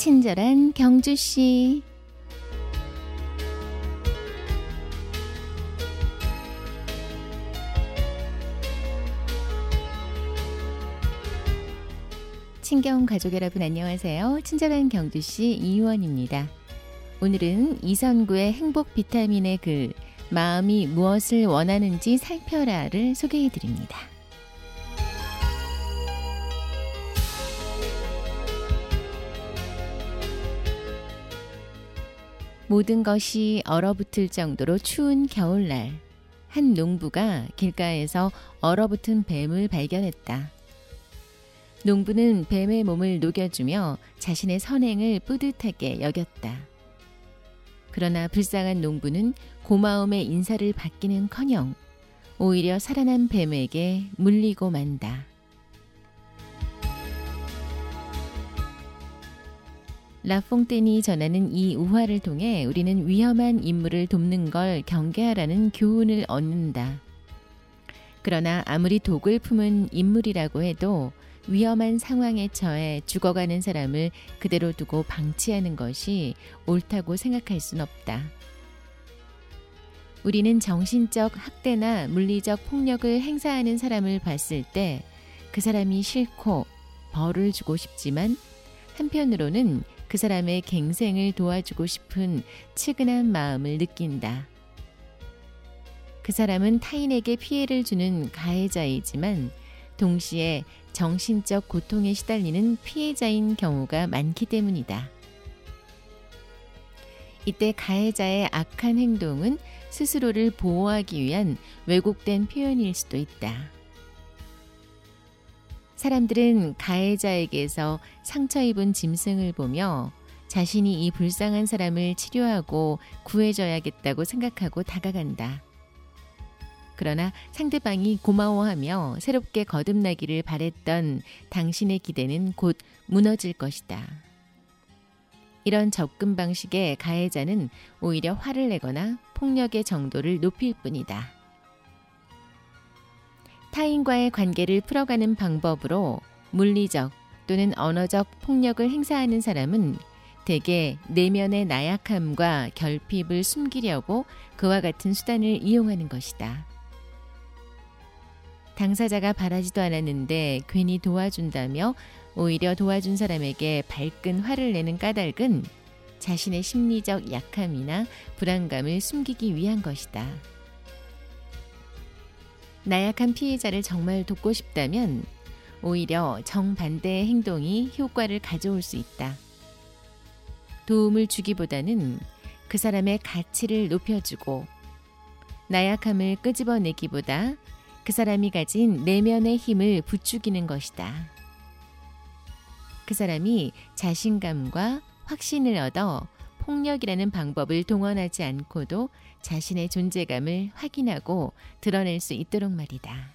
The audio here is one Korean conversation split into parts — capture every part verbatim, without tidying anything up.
친절한 경주씨. 친경 가족 여러분 안녕하세요. 친절한 경주씨 이유원입니다. 오늘은 이선구의 행복 비타민의 글 마음이 무엇을 원하는지 살펴라를 소개해드립니다. 모든 것이 얼어붙을 정도로 추운 겨울날, 한 농부가 길가에서 얼어붙은 뱀을 발견했다. 농부는 뱀의 몸을 녹여주며 자신의 선행을 뿌듯하게 여겼다. 그러나 불쌍한 농부는 고마움의 인사를 받기는커녕 오히려 살아난 뱀에게 물리고 만다. 라퐁텐이 전하는 이 우화를 통해 우리는 위험한 인물을 돕는 걸 경계하라는 교훈을 얻는다. 그러나 아무리 독을 품은 인물이라고 해도 위험한 상황에 처해 죽어가는 사람을 그대로 두고 방치하는 것이 옳다고 생각할 순 없다. 우리는 정신적 학대나 물리적 폭력을 행사하는 사람을 봤을 때 그 사람이 싫고 벌을 주고 싶지만 한편으로는 그 사람의 갱생을 도와주고 싶은 측은한 마음을 느낀다. 그 사람은 타인에게 피해를 주는 가해자이지만 동시에 정신적 고통에 시달리는 피해자인 경우가 많기 때문이다. 이때 가해자의 악한 행동은 스스로를 보호하기 위한 왜곡된 표현일 수도 있다. 사람들은 가해자에게서 상처 입은 짐승을 보며 자신이 이 불쌍한 사람을 치료하고 구해줘야겠다고 생각하고 다가간다. 그러나 상대방이 고마워하며 새롭게 거듭나기를 바랬던 당신의 기대는 곧 무너질 것이다. 이런 접근 방식에 가해자는 오히려 화를 내거나 폭력의 정도를 높일 뿐이다. 타인과의 관계를 풀어가는 방법으로 물리적 또는 언어적 폭력을 행사하는 사람은 대개 내면의 나약함과 결핍을 숨기려고 그와 같은 수단을 이용하는 것이다. 당사자가 바라지도 않았는데 괜히 도와준다며 오히려 도와준 사람에게 발끈 화를 내는 까닭은 자신의 심리적 약함이나 불안감을 숨기기 위한 것이다. 나약한 피해자를 정말 돕고 싶다면 오히려 정반대의 행동이 효과를 가져올 수 있다. 도움을 주기보다는 그 사람의 가치를 높여주고 나약함을 끄집어내기보다 그 사람이 가진 내면의 힘을 부추기는 것이다. 그 사람이 자신감과 확신을 얻어 폭력이라는 방법을 동원하지 않고도 자신의 존재감을 확인하고 드러낼 수 있도록 말이다.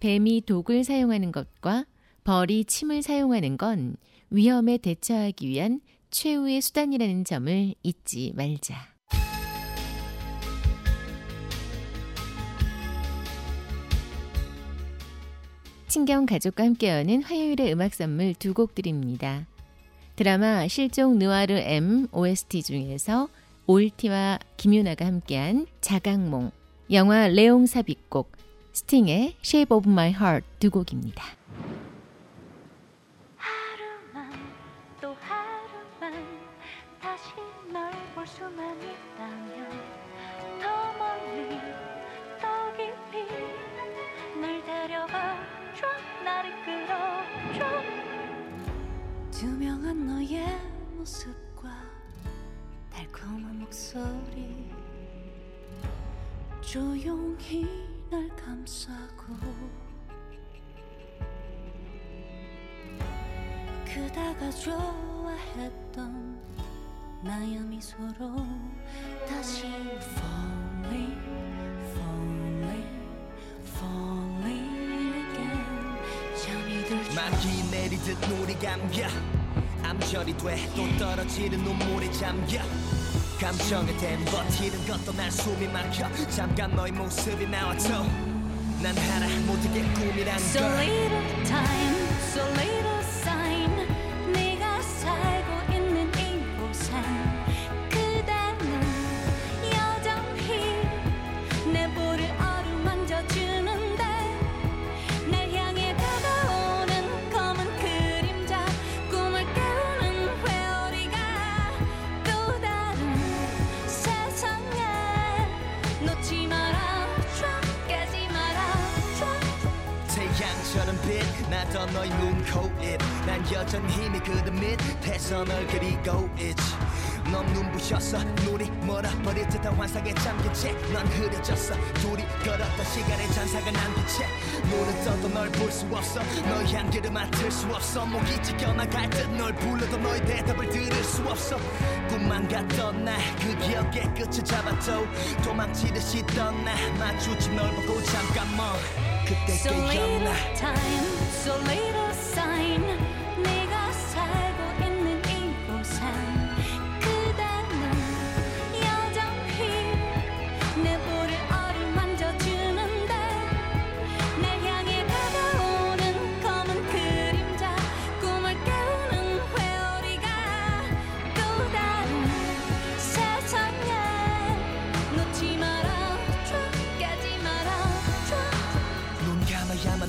뱀이 독을 사용하는 것과 벌이 침을 사용하는 건 위험에 대처하기 위한 최후의 수단이라는 점을 잊지 말자. 친경 가족과 함께하는 화요일의 음악 선물 두 곡 드립니다. 드라마 실종 느와르 M 오에스티 중에서 올티와 김윤아가 함께한 자강몽, 영화 레옹사빅곡, 스팅의 Shape of My Heart 두 곡입니다. 하루만 또 하루만 다시 널 볼 수만 있다면 더 멀리 더 깊이 날 데려가 나를 끌어줘. 투명한 너의 모습과 달콤한 목소리 조용히 날 감싸고 그다가 좋아했던 나의 미소로 다시 falling falling falling 맘이 내리듯 눈이 감겨 암절이 돼 또 떨어지는 눈물이 잠겨 감정에 댐 버티는 것도 난 숨이 막혀 잠깐 너의 모습이 나와도 난 알아 모든 게 꿈이란 걸 So little time, so little sign 눈빛 맞던 너의 눈코입 난 여전히 힘이 그대 밑에서 널 그리고 있지 넌 눈부셨어 눈이 멀어버릴 듯한 환상에 잠긴 채 넌 흐려졌어 둘이 걸었던 시간의 잔사가 난 빛에 눈을 떠도 널 볼 수 없어 너의 향기를 맡을 수 없어 목이 찢겨 나갈 듯 널 불러도 너의 대답을 들을 수 없어 꿈만 같던 날 그 기억의 끝을 잡아도 도망치듯이 떠나 마주치 널 보고 잠깐 멍 그때 So little time, so little sign 네가 살고 있는 이곳에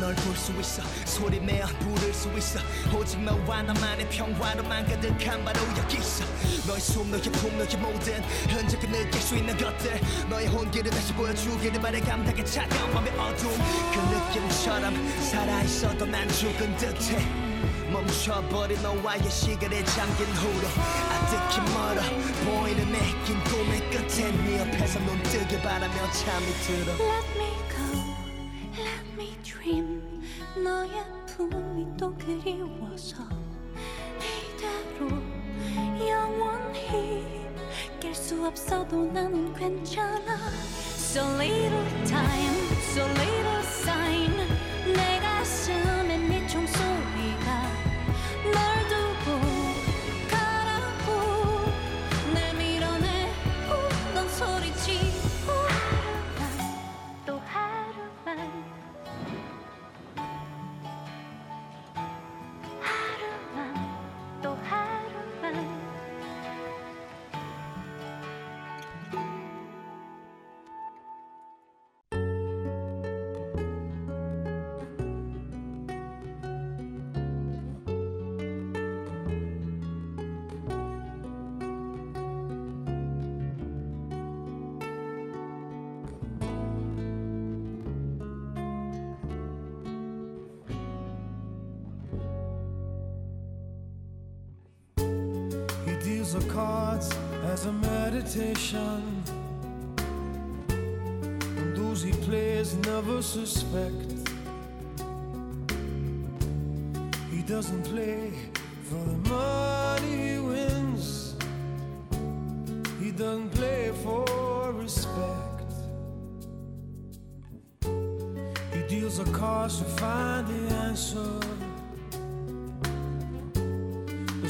널 볼 수 있어 소리내어 부를 수 있어 오직 너와 나만의 평화로만 가득한 바로 여기 있어 너의 숨 너의 품 너의 모든 흔적을 느낄 수 있는 것들 너의 혼기를 다시 보여주기를 바래 감당해 차가운 맘의 어둠 그 느낌처럼 살아있어도 난 죽은 듯해 멈춰버린 너와의 시간에 잠긴 후로 아득히 멀어 보이는 내 긴 꿈의 끝에 네 옆에서 눈 뜨길 바라며 잠이 들어 Let me go Let me dream 너의 품이 또 그리워서 이대로 영원히 깰 수 없어도 나는 괜찮아 So little time So little sign 내 가슴에 네 총소리가 널 두고 가라고 날 밀어내고 넌 소리치고 또 하루만 하루만 또 하루만 Of cards as a meditation and those he plays never suspect he doesn't play for the money he wins he doesn't play for respect he deals the cards to find the answer The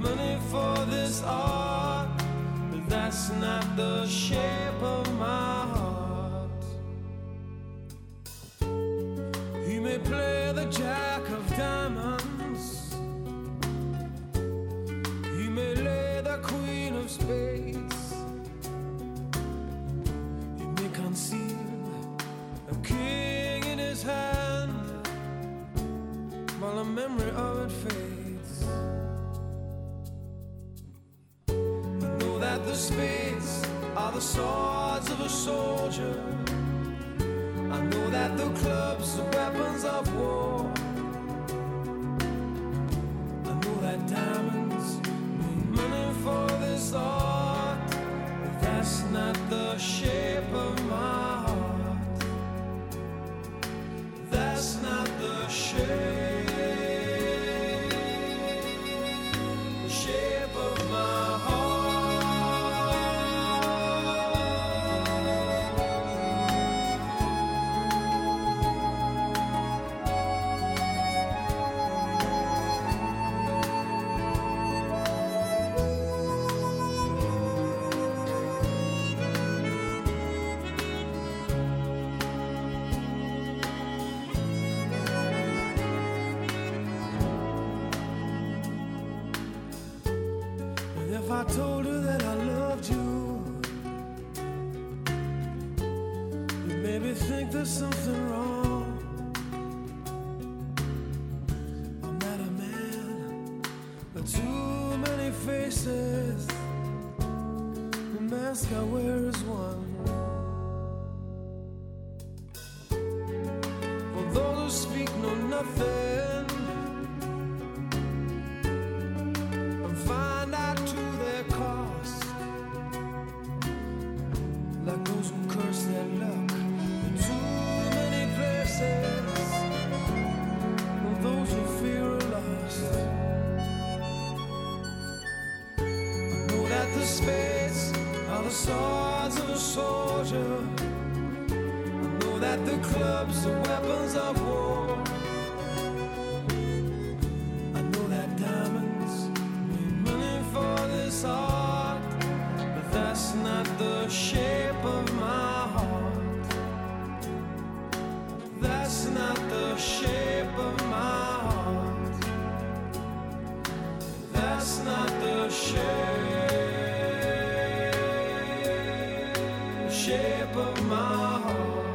Money for this art, but that's not the shape of my heart. He may play the jack of diamonds. He may lay the queen of spades. He may conceal a king in his hand, while a memory of it fades. The spades are the swords of a soldier I know that the clubs are weapons of war I know that diamonds mean money for this art But that's not the shape of my heart That's not the shape Shape of my heart if I told her that I loved you? You made me think there's something wrong. I met a man with too many faces. The mask I wear is one. For those who speak know nothing. Spades are the swords of a soldier. I know that the clubs are weapons of war. I know that diamonds mean money for this art, but that's not the shape of my heart. That's not the shape of my heart. That's not the shape. Shape of my heart.